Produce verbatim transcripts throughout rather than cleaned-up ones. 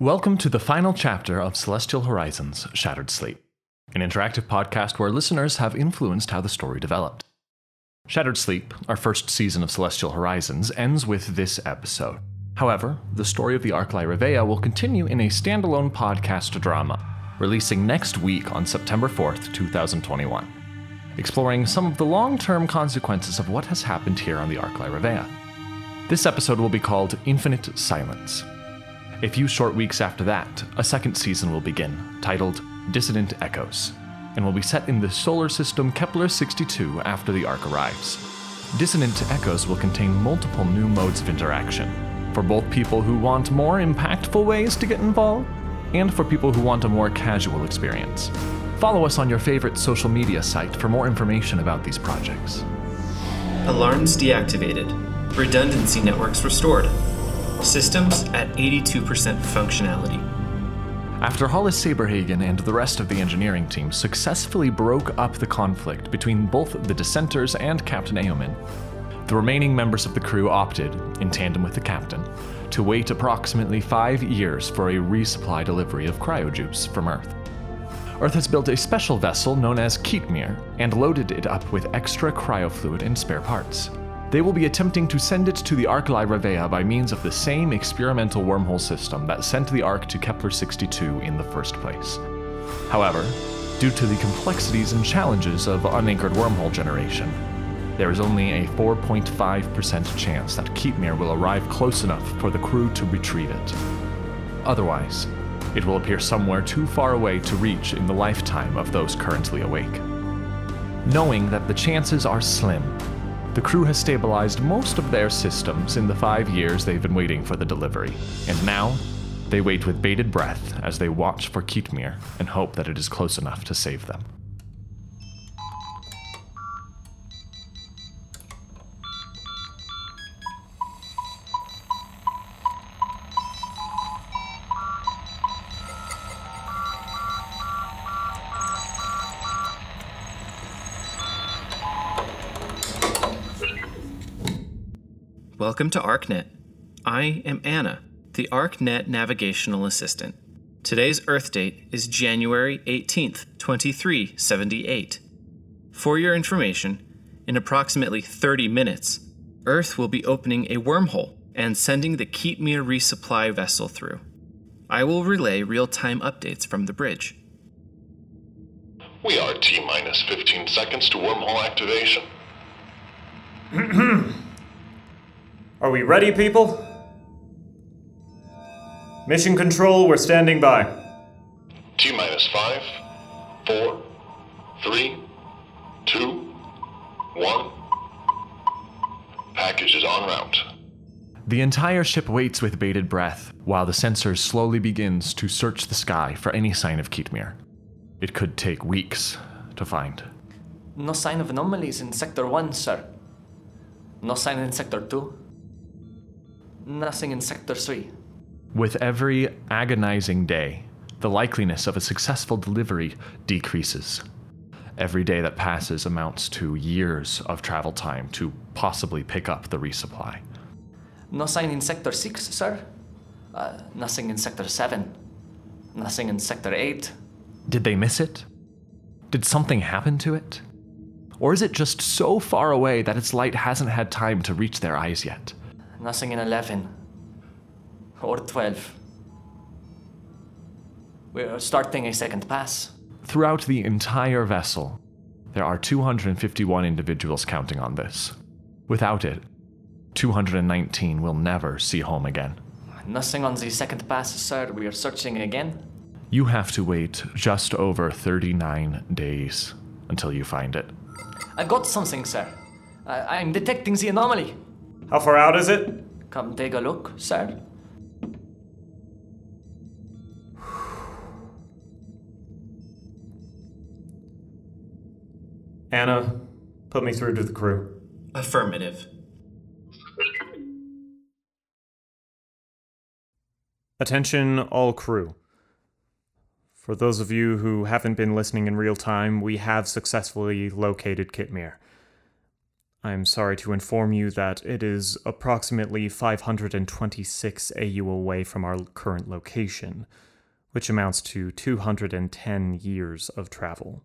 Welcome to the final chapter of Celestial Horizons, Shattered Sleep, an interactive podcast where listeners have influenced how the story developed. Shattered Sleep, our first season of Celestial Horizons, ends with this episode. However, the story of the Ark Lyrevea will continue in a standalone podcast drama, releasing next week on September fourth, two thousand twenty-one, exploring some of the long-term consequences of what has happened here on the Ark Lyrevea. This episode will be called Infinite Silence. A few short weeks after that, a second season will begin, titled Dissident Echoes, and will be set in the solar system Kepler sixty-two after the Ark arrives. Dissident Echoes will contain multiple new modes of interaction, for both people who want more impactful ways to get involved, and for people who want a more casual experience. Follow us on your favorite social media site for more information about these projects. Alarms deactivated. Redundancy networks restored. Systems at eighty-two percent functionality. After Hollis Saberhagen and the rest of the engineering team successfully broke up the conflict between both the dissenters and Captain Aoman, the remaining members of the crew opted, in tandem with the captain, to wait approximately five years for a resupply delivery of cryojuice from Earth. Earth has built a special vessel known as Keekmir and loaded it up with extra cryofluid and spare parts. They will be attempting to send it to the Ark Lyrevea by means of the same experimental wormhole system that sent the Ark to Kepler sixty-two in the first place. However, due to the complexities and challenges of unanchored wormhole generation, there is only a four point five percent chance that Keekmir will arrive close enough for the crew to retrieve it. Otherwise, it will appear somewhere too far away to reach in the lifetime of those currently awake. Knowing that the chances are slim, the crew has stabilized most of their systems in the five years they've been waiting for the delivery, and now they wait with bated breath as they watch for Keekmir and hope that it is close enough to save them. Welcome to Arknet. I am Anna, the Arknet Navigational Assistant. Today's Earth date is January eighteenth, twenty-three seventy-eight. For your information, in approximately thirty minutes, Earth will be opening a wormhole and sending the Keekmir resupply vessel through. I will relay real-time updates from the bridge. We are T-minus fifteen seconds to wormhole activation. Are we ready, people? Mission Control, we're standing by. T-minus five, four, three, two, one. Package is en route. The entire ship waits with bated breath while the sensor slowly begins to search the sky for any sign of Keekmir. It could take weeks to find. No sign of anomalies in Sector one, sir. No sign in Sector two. Nothing in Sector three. With every agonizing day, the likeliness of a successful delivery decreases. Every day that passes amounts to years of travel time to possibly pick up the resupply. No sign in Sector six, sir. Uh, nothing in Sector seven. Nothing in Sector eight. Did they miss it? Did something happen to it? Or is it just so far away that its light hasn't had time to reach their eyes yet? Nothing in eleven. Or twelve. We're starting a second pass. Throughout the entire vessel, there are two hundred fifty-one individuals counting on this. Without it, two hundred nineteen will never see home again. Nothing on the second pass, sir. We are searching again. You have to wait just over thirty-nine days until you find it. I've got something, sir. I- I'm detecting the anomaly. How far out is it? Come take a look, sir. Anna, put me through to the crew. Affirmative. Attention, all crew. For those of you who haven't been listening in real time, we have successfully located Keekmir. I'm sorry to inform you that it is approximately five hundred twenty-six A U away from our current location, which amounts to two hundred ten years of travel.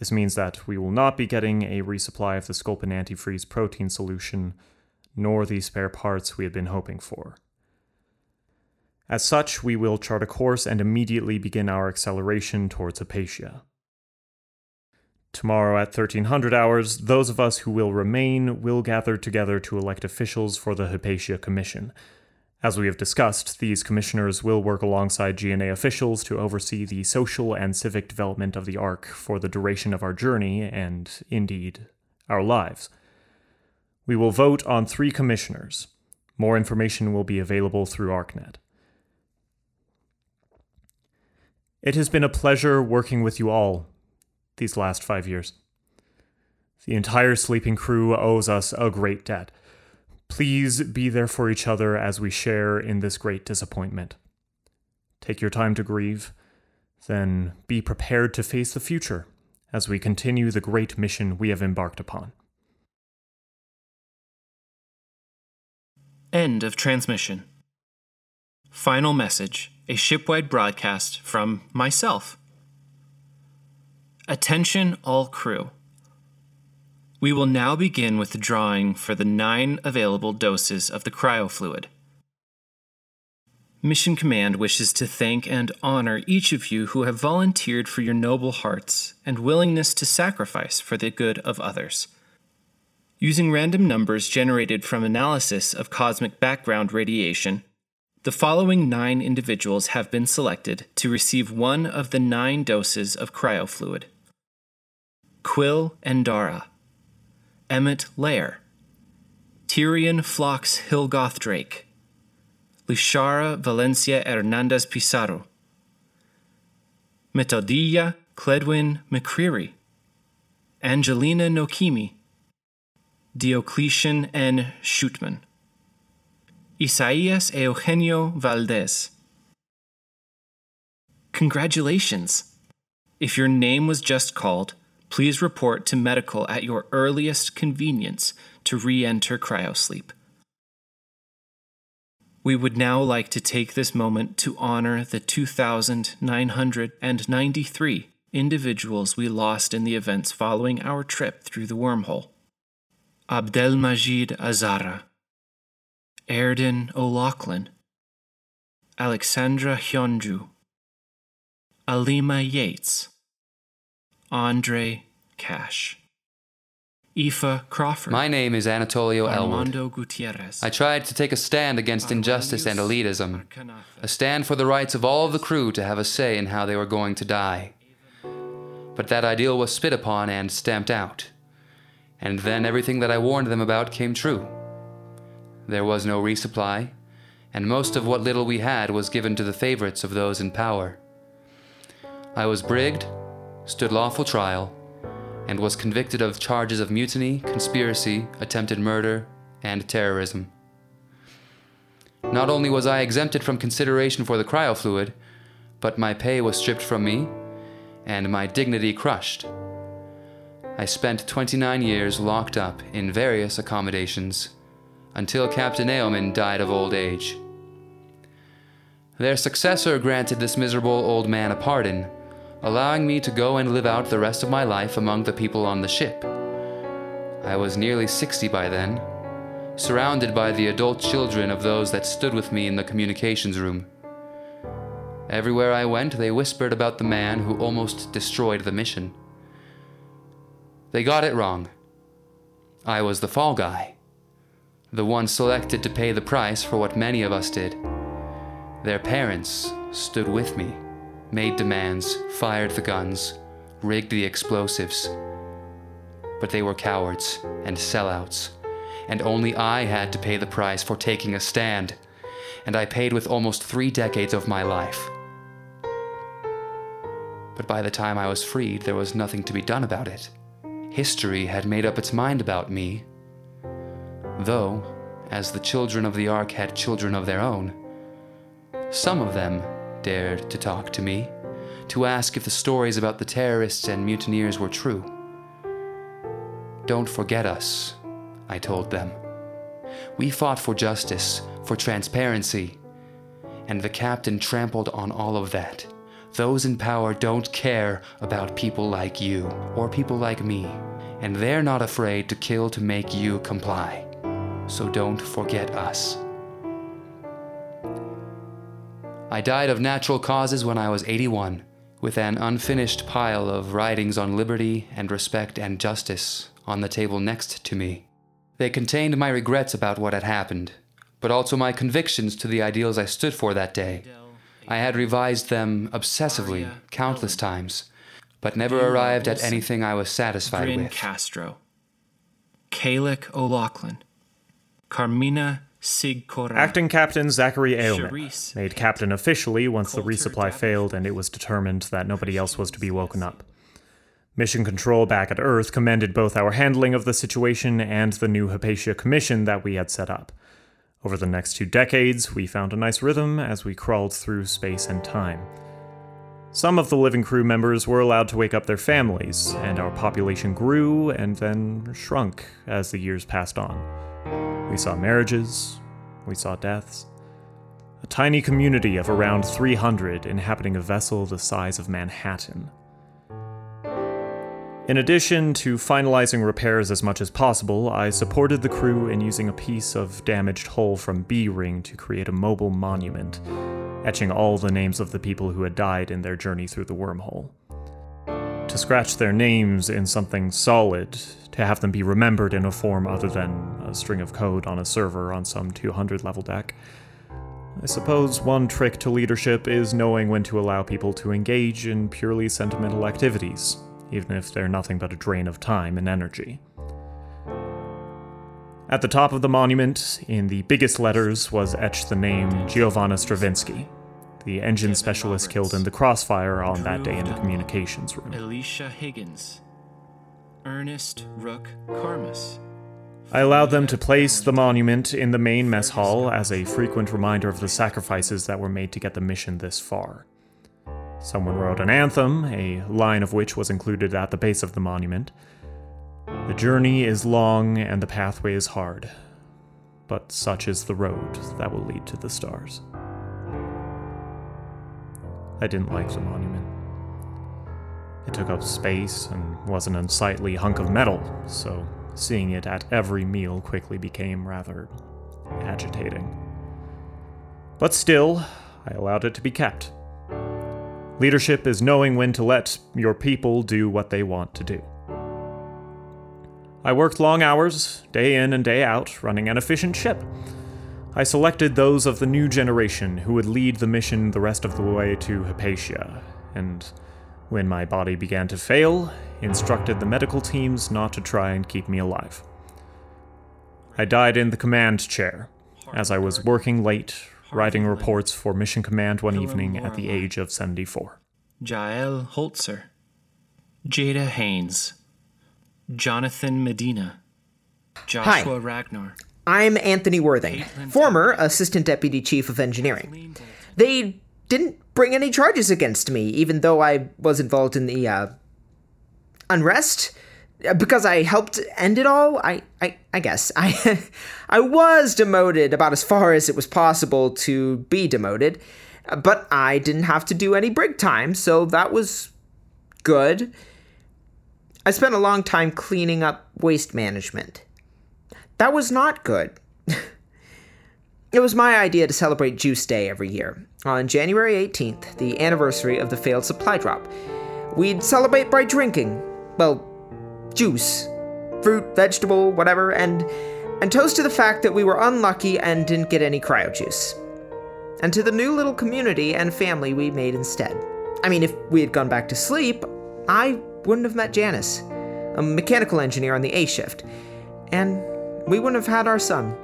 This means that we will not be getting a resupply of the Sculpin antifreeze protein solution, nor the spare parts we had been hoping for. As such, we will chart a course and immediately begin our acceleration towards Hypatia. Tomorrow at thirteen hundred hours, those of us who will remain will gather together to elect officials for the Hypatia Commission. As we have discussed, these commissioners will work alongside G N A officials to oversee the social and civic development of the Ark for the duration of our journey and, indeed, our lives. We will vote on three commissioners. More information will be available through Arknet. It has been a pleasure working with you all these last five years. The entire sleeping crew owes us a great debt. Please be there for each other as we share in this great disappointment. Take your time to grieve, then be prepared to face the future as we continue the great mission we have embarked upon. End of transmission. Final message, a shipwide broadcast from myself. Attention all crew. We will now begin withdrawing for the nine available doses of the cryofluid. Mission Command wishes to thank and honor each of you who have volunteered for your noble hearts and willingness to sacrifice for the good of others. Using random numbers generated from analysis of cosmic background radiation, the following nine individuals have been selected to receive one of the nine doses of cryofluid. Quill Endara, Emmett Lair, Tyrion Phlox Hilgoth-Drake, Lishara Valencia Hernandez Pizarro, Metodilla Cledwin McCreary, Angelina Nokimi, Diocletian N. Schutman, Isaías Eugenio Valdez. Congratulations! If your name was just called, please report to medical at your earliest convenience to re-enter cryosleep. We would now like to take this moment to honor the two thousand nine hundred ninety-three individuals we lost in the events following our trip through the wormhole. Abdelmajid Azara, Airden O'Loughlin, Alexandra Hyonju, Alima Yates, Andre Cash, Aoife Crawford. My name is Anatolio Armando Gutierrez. I tried to take a stand against injustice and elitism, a stand for the rights of all of the crew to have a say in how they were going to die. But that ideal was spit upon and stamped out. And then everything that I warned them about came true. There was no resupply, and most of what little we had was given to the favorites of those in power. I was brigged, stood lawful trial, and was convicted of charges of mutiny, conspiracy, attempted murder, and terrorism. Not only was I exempted from consideration for the cryofluid, but my pay was stripped from me, and my dignity crushed. I spent twenty-nine years locked up in various accommodations, until Captain Aoman died of old age. Their successor granted this miserable old man a pardon, allowing me to go and live out the rest of my life among the people on the ship. I was nearly sixty by then, surrounded by the adult children of those that stood with me in the communications room. Everywhere I went, they whispered about the man who almost destroyed the mission. They got it wrong. I was the fall guy. The one selected to pay the price for what many of us did. Their parents stood with me, made demands, fired the guns, rigged the explosives. But they were cowards and sellouts, and only I had to pay the price for taking a stand, and I paid with almost three decades of my life. But by the time I was freed, there was nothing to be done about it. History had made up its mind about me. Though, as the children of the Ark had children of their own, some of them dared to talk to me, to ask if the stories about the terrorists and mutineers were true. Don't forget us, I told them. We fought for justice, for transparency, and the captain trampled on all of that. Those in power don't care about people like you or people like me, and they're not afraid to kill to make you comply. So don't forget us. I died of natural causes when I was eighty-one, with an unfinished pile of writings on liberty and respect and justice on the table next to me. They contained my regrets about what had happened, but also my convictions to the ideals I stood for that day. I had revised them obsessively countless times, but never arrived at anything I was satisfied with. Bryn Castro, Kalik O'Loughlin, Carmina Sigcoran. Acting Captain Zachary Aylward, made captain officially once the resupply failed and it was determined that nobody else was to be woken up. Mission Control back at Earth commended both our handling of the situation and the new Hypatia Commission that we had set up. Over the next two decades, we found a nice rhythm as we crawled through space and time. Some of the living crew members were allowed to wake up their families, and our population grew and then shrunk as the years passed on. We saw marriages, we saw deaths. A tiny community of around three hundred inhabiting a vessel the size of Manhattan. In addition to finalizing repairs as much as possible, I supported the crew in using a piece of damaged hull from B-Ring to create a mobile monument, etching all the names of the people who had died in their journey through the wormhole. To scratch their names in something solid, to have them be remembered in a form other than a string of code on a server on some two hundred level deck. I suppose one trick to leadership is knowing when to allow people to engage in purely sentimental activities, even if they're nothing but a drain of time and energy. At the top of the monument, in the biggest letters, was etched the name Giovanna Stravinsky, the engine specialist killed in the crossfire on that day in the communications room. Alicia Higgins, Ernest Rook Carmus. I allowed them to place the monument in the main mess hall as a frequent reminder of the sacrifices that were made to get the mission this far. Someone wrote an anthem, a line of which was included at the base of the monument. The journey is long and the pathway is hard, but such is the road that will lead to the stars. I didn't like the monument. It took up space and was an unsightly hunk of metal, so seeing it at every meal quickly became rather agitating. But still, I allowed it to be kept. Leadership is knowing when to let your people do what they want to do. I worked long hours, day in and day out, running an efficient ship. I selected those of the new generation who would lead the mission the rest of the way to Hypatia, and when my body began to fail, instructed the medical teams not to try and keep me alive. I died in the command chair, as I was working late, writing reports for Mission Command one evening at the age of seventy-four. Jael Holtzer, Jada Haynes, Jonathan Medina, Joshua Hi. Ragnar. I'm Anthony Worthing, former Assistant Deputy Chief of Engineering. They didn't bring any charges against me, even though I was involved in the uh, unrest. Because I helped end it all, I I, I guess. I I was demoted about as far as it was possible to be demoted, but I didn't have to do any break time, so that was good. I spent a long time cleaning up waste management. That was not good. It was my idea to celebrate Juice Day every year, on January eighteenth, the anniversary of the failed supply drop. We'd celebrate by drinking, well, juice, fruit, vegetable, whatever, and and toast to the fact that we were unlucky and didn't get any cryo juice. And to the new little community and family we made instead. I mean, if we had gone back to sleep, I wouldn't have met Janice, a mechanical engineer on the A shift, and we wouldn't have had our son,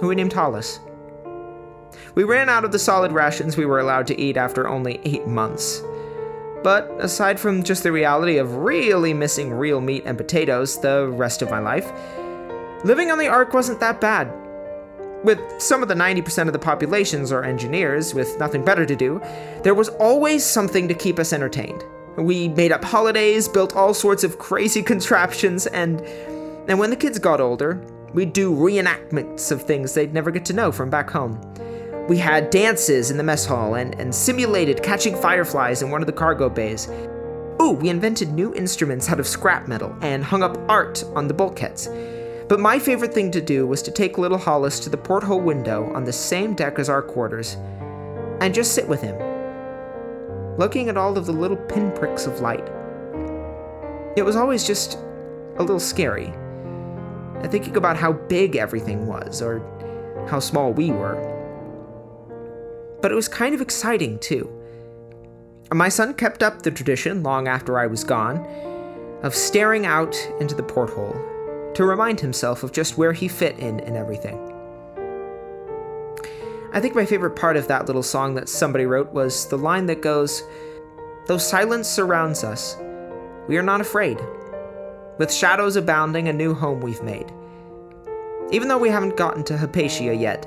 who we named Hollis. We ran out of the solid rations we were allowed to eat after only eight months. But aside from just the reality of really missing real meat and potatoes the rest of my life, living on the Ark wasn't that bad. With some of the ninety percent of the populations are engineers with nothing better to do, there was always something to keep us entertained. We made up holidays, built all sorts of crazy contraptions, and And when the kids got older, we'd do reenactments of things they'd never get to know from back home. We had dances in the mess hall and, and simulated catching fireflies in one of the cargo bays. Ooh, we invented new instruments out of scrap metal and hung up art on the bulkheads. But my favorite thing to do was to take little Hollis to the porthole window on the same deck as our quarters and just sit with him, looking at all of the little pinpricks of light. It was always just a little scary, thinking about how big everything was or how small we were. But it was kind of exciting, too. My son kept up the tradition long after I was gone of staring out into the porthole to remind himself of just where he fit in and everything. I think my favorite part of that little song that somebody wrote was the line that goes, "Though silence surrounds us, we are not afraid. With shadows abounding, a new home we've made." Even though we haven't gotten to Hypatia yet,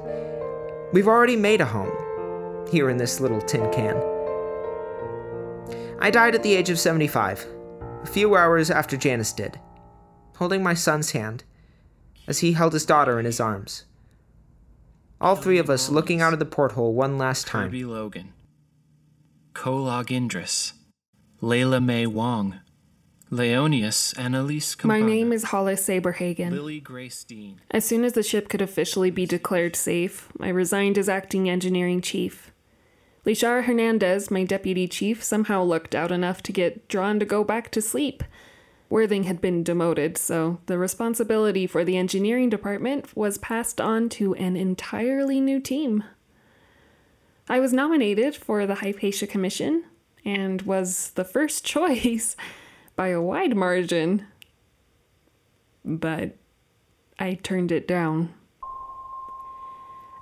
we've already made a home here in this little tin can. I died at the age of seventy-five, a few hours after Janice did, holding my son's hand as he held his daughter in his arms. All three of us looking out of the porthole one last time. Ruby Logan, Kolag Indris, Layla May Wong, Leonius Annalise Campana. My name is Hollis Saberhagen. Lily Grace Dean. As soon as the ship could officially be declared safe, I resigned as acting engineering chief. Lishara Hernandez, my deputy chief, somehow lucked out enough to get drawn to go back to sleep. Worthing had been demoted, so the responsibility for the engineering department was passed on to an entirely new team. I was nominated for the Hypatia Commission and was the first choice by a wide margin, but I turned it down.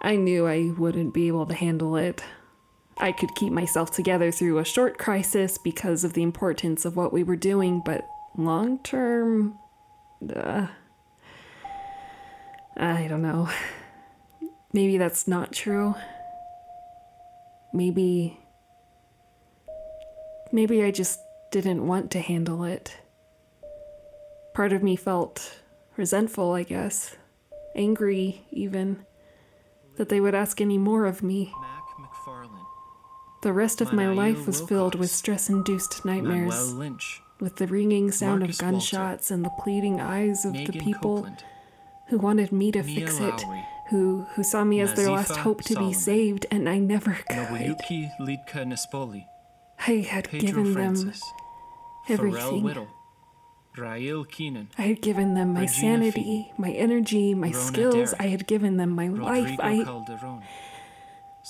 I knew I wouldn't be able to handle it. I could keep myself together through a short crisis because of the importance of what we were doing, but long term, uh, I don't know. Maybe that's not true. Maybe, maybe I just didn't want to handle it. Part of me felt resentful, I guess. Angry, even. That they would ask any more of me. The rest of my life was filled with stress-induced nightmares. With the ringing sound of gunshots and the pleading eyes of the people who wanted me to fix it. Who who saw me as their last hope to be saved, and I never could. I had Pedro given Francis, them everything. Whittle, Keenan, I had given them my Regina sanity, Fee, my energy, my Rona skills. Derek, I had given them my Rodrigo life. I,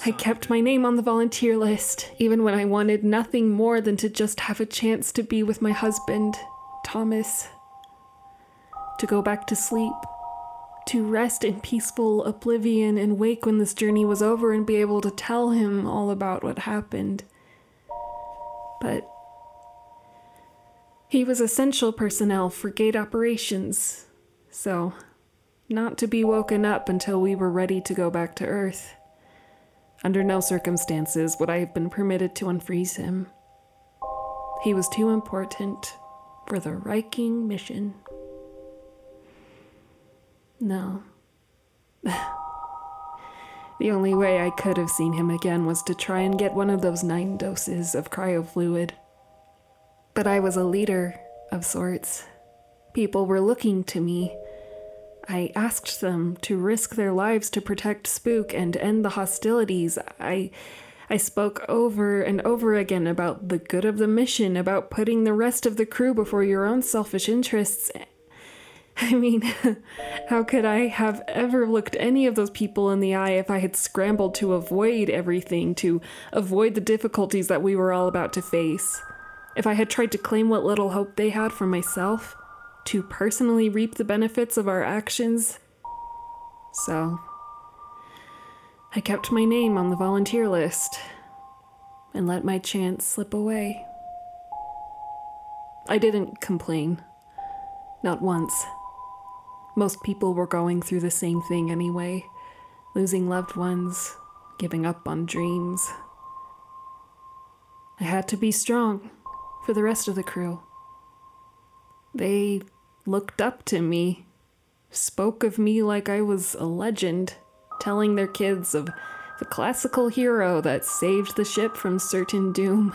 I kept my name on the volunteer list, even when I wanted nothing more than to just have a chance to be with my husband, Thomas. To go back to sleep. To rest in peaceful oblivion and wake when this journey was over and be able to tell him all about what happened. But he was essential personnel for gate operations, so not to be woken up until we were ready to go back to Earth. Under no circumstances would I have been permitted to unfreeze him. He was too important for the Reiching mission. No. The only way I could have seen him again was to try and get one of those nine doses of cryofluid. But I was a leader, of sorts. People were looking to me. I asked them to risk their lives to protect Spook and end the hostilities. I, I spoke over and over again about the good of the mission, about putting the rest of the crew before your own selfish interests. I mean, how could I have ever looked any of those people in the eye if I had scrambled to avoid everything, to avoid the difficulties that we were all about to face? If I had tried to claim what little hope they had for myself, to personally reap the benefits of our actions? So, I kept my name on the volunteer list and let my chance slip away. I didn't complain. Not once. Most people were going through the same thing anyway, losing loved ones, giving up on dreams. I had to be strong for the rest of the crew. They looked up to me spoke of me like I was a legend, telling their kids of the classical hero that saved the ship from certain doom.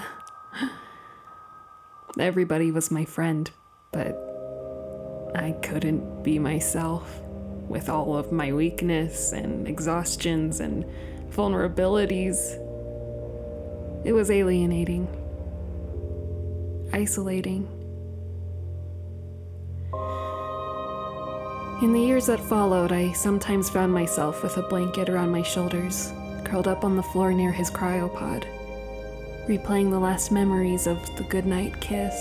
Everybody was my friend, but I couldn't be myself with all of my weakness and exhaustions and vulnerabilities. It was alienating, isolating. In the years that followed, I sometimes found myself with a blanket around my shoulders, curled up on the floor near his cryopod, replaying the last memories of the goodnight kiss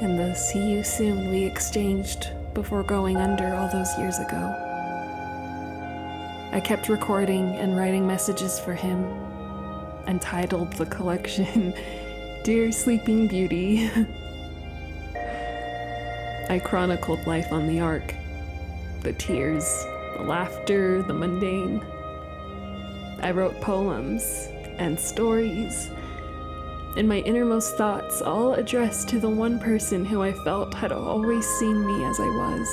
and the see you soon we exchanged before going under all those years ago. I kept recording and writing messages for him, and titled the collection, Dear Sleeping Beauty. I chronicled life on the Ark, the tears, the laughter, the mundane. I wrote poems and stories, and my innermost thoughts all addressed to the one person who I felt had always seen me as I was.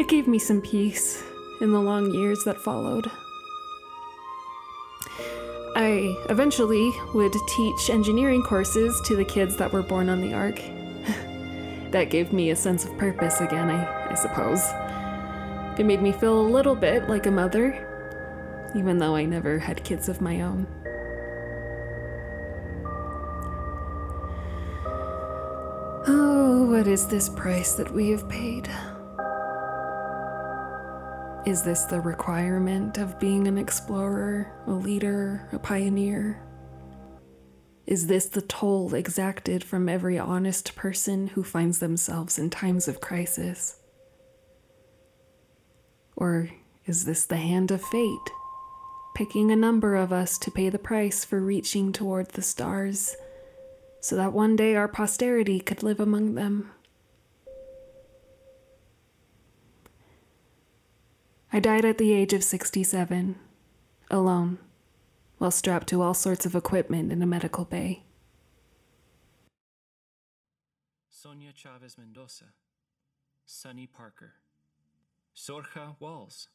It gave me some peace in the long years that followed. I eventually would teach engineering courses to the kids that were born on the Ark. That gave me a sense of purpose again, I, I suppose. It made me feel a little bit like a mother, even though I never had kids of my own. Oh, what is this price that we have paid? Is this the requirement of being an explorer, a leader, a pioneer? Is this the toll exacted from every honest person who finds themselves in times of crisis? Or is this the hand of fate, picking a number of us to pay the price for reaching toward the stars, so that one day our posterity could live among them? I died at the age of sixty-seven, alone, while strapped to all sorts of equipment in a medical bay. Sonia Chavez Mendoza, Sunny Parker, Sorja Walls,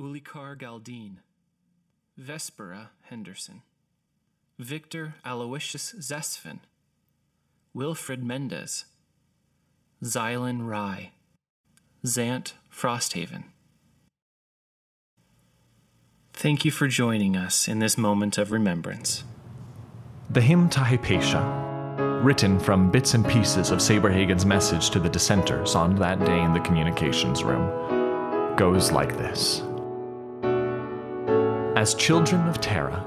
Ulicar Galdin, Vespera Henderson, Victor Aloysius Zesfin, Wilfred Mendez, Zylan Rye, Zant Frosthaven. Thank you for joining us in this moment of remembrance. The Hymn to Hypatia, written from bits and pieces of Saberhagen's message to the dissenters on that day in the communications room, goes like this. As children of Terra,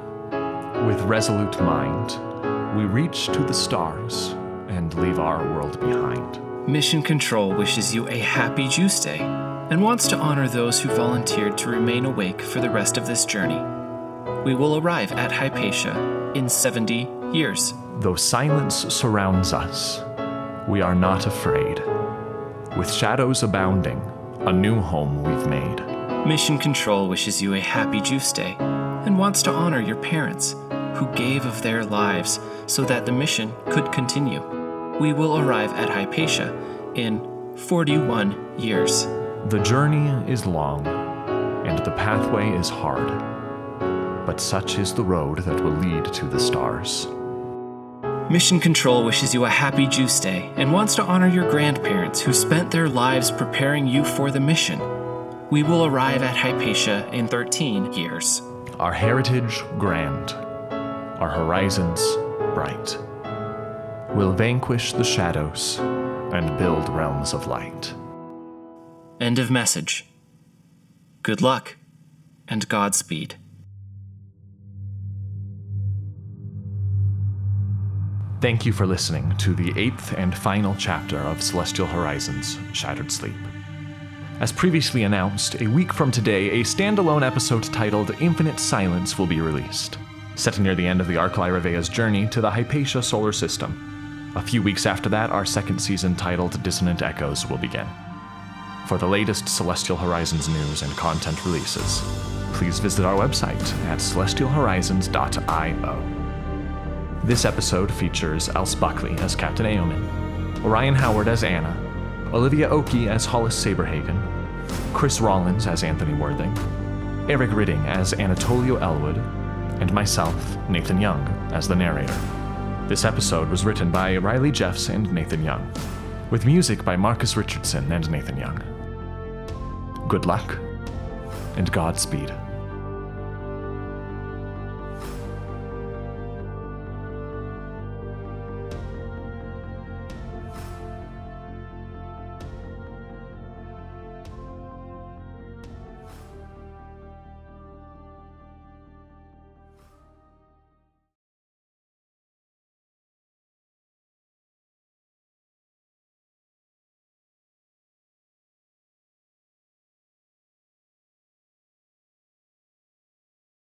with resolute mind, we reach to the stars and leave our world behind. Mission Control wishes you a happy Juice Day and wants to honor those who volunteered to remain awake for the rest of this journey. We will arrive at Hypatia in seventy years. Though silence surrounds us, we are not afraid. With shadows abounding, a new home we've made. Mission Control wishes you a happy Juice Day and wants to honor your parents, who gave of their lives so that the mission could continue. We will arrive at Hypatia in forty-one years. The journey is long, and the pathway is hard, but such is the road that will lead to the stars. Mission Control wishes you a happy Juice Day and wants to honor your grandparents who spent their lives preparing you for the mission. We will arrive at Hypatia in thirteen years. Our heritage grand, our horizons bright. We'll vanquish the shadows and build realms of light. End of message. Good luck, and Godspeed. Thank you for listening to the eighth and final chapter of Celestial Horizons: Shattered Sleep. As previously announced, a week from today, a standalone episode titled Infinite Silence will be released, set near the end of the Ark Lyrevea's journey to the Hypatia solar system. A few weeks after that, our second season titled Dissident Echoes will begin. For the latest Celestial Horizons news and content releases, please visit our website at celestial horizons dot io. This episode features Else Buckley as Captain Aomin, Orion Howard as Anna, Olivia Oakey as Hollis Saberhagen, Chris Rollins as Anthony Worthing, Eric Ridding as Anatolio Elwood, and myself, Nathan Young, as the narrator. This episode was written by Riley Jeffs and Nathan Young, with music by Marcus Richardson and Nathan Young. Good luck, and Godspeed.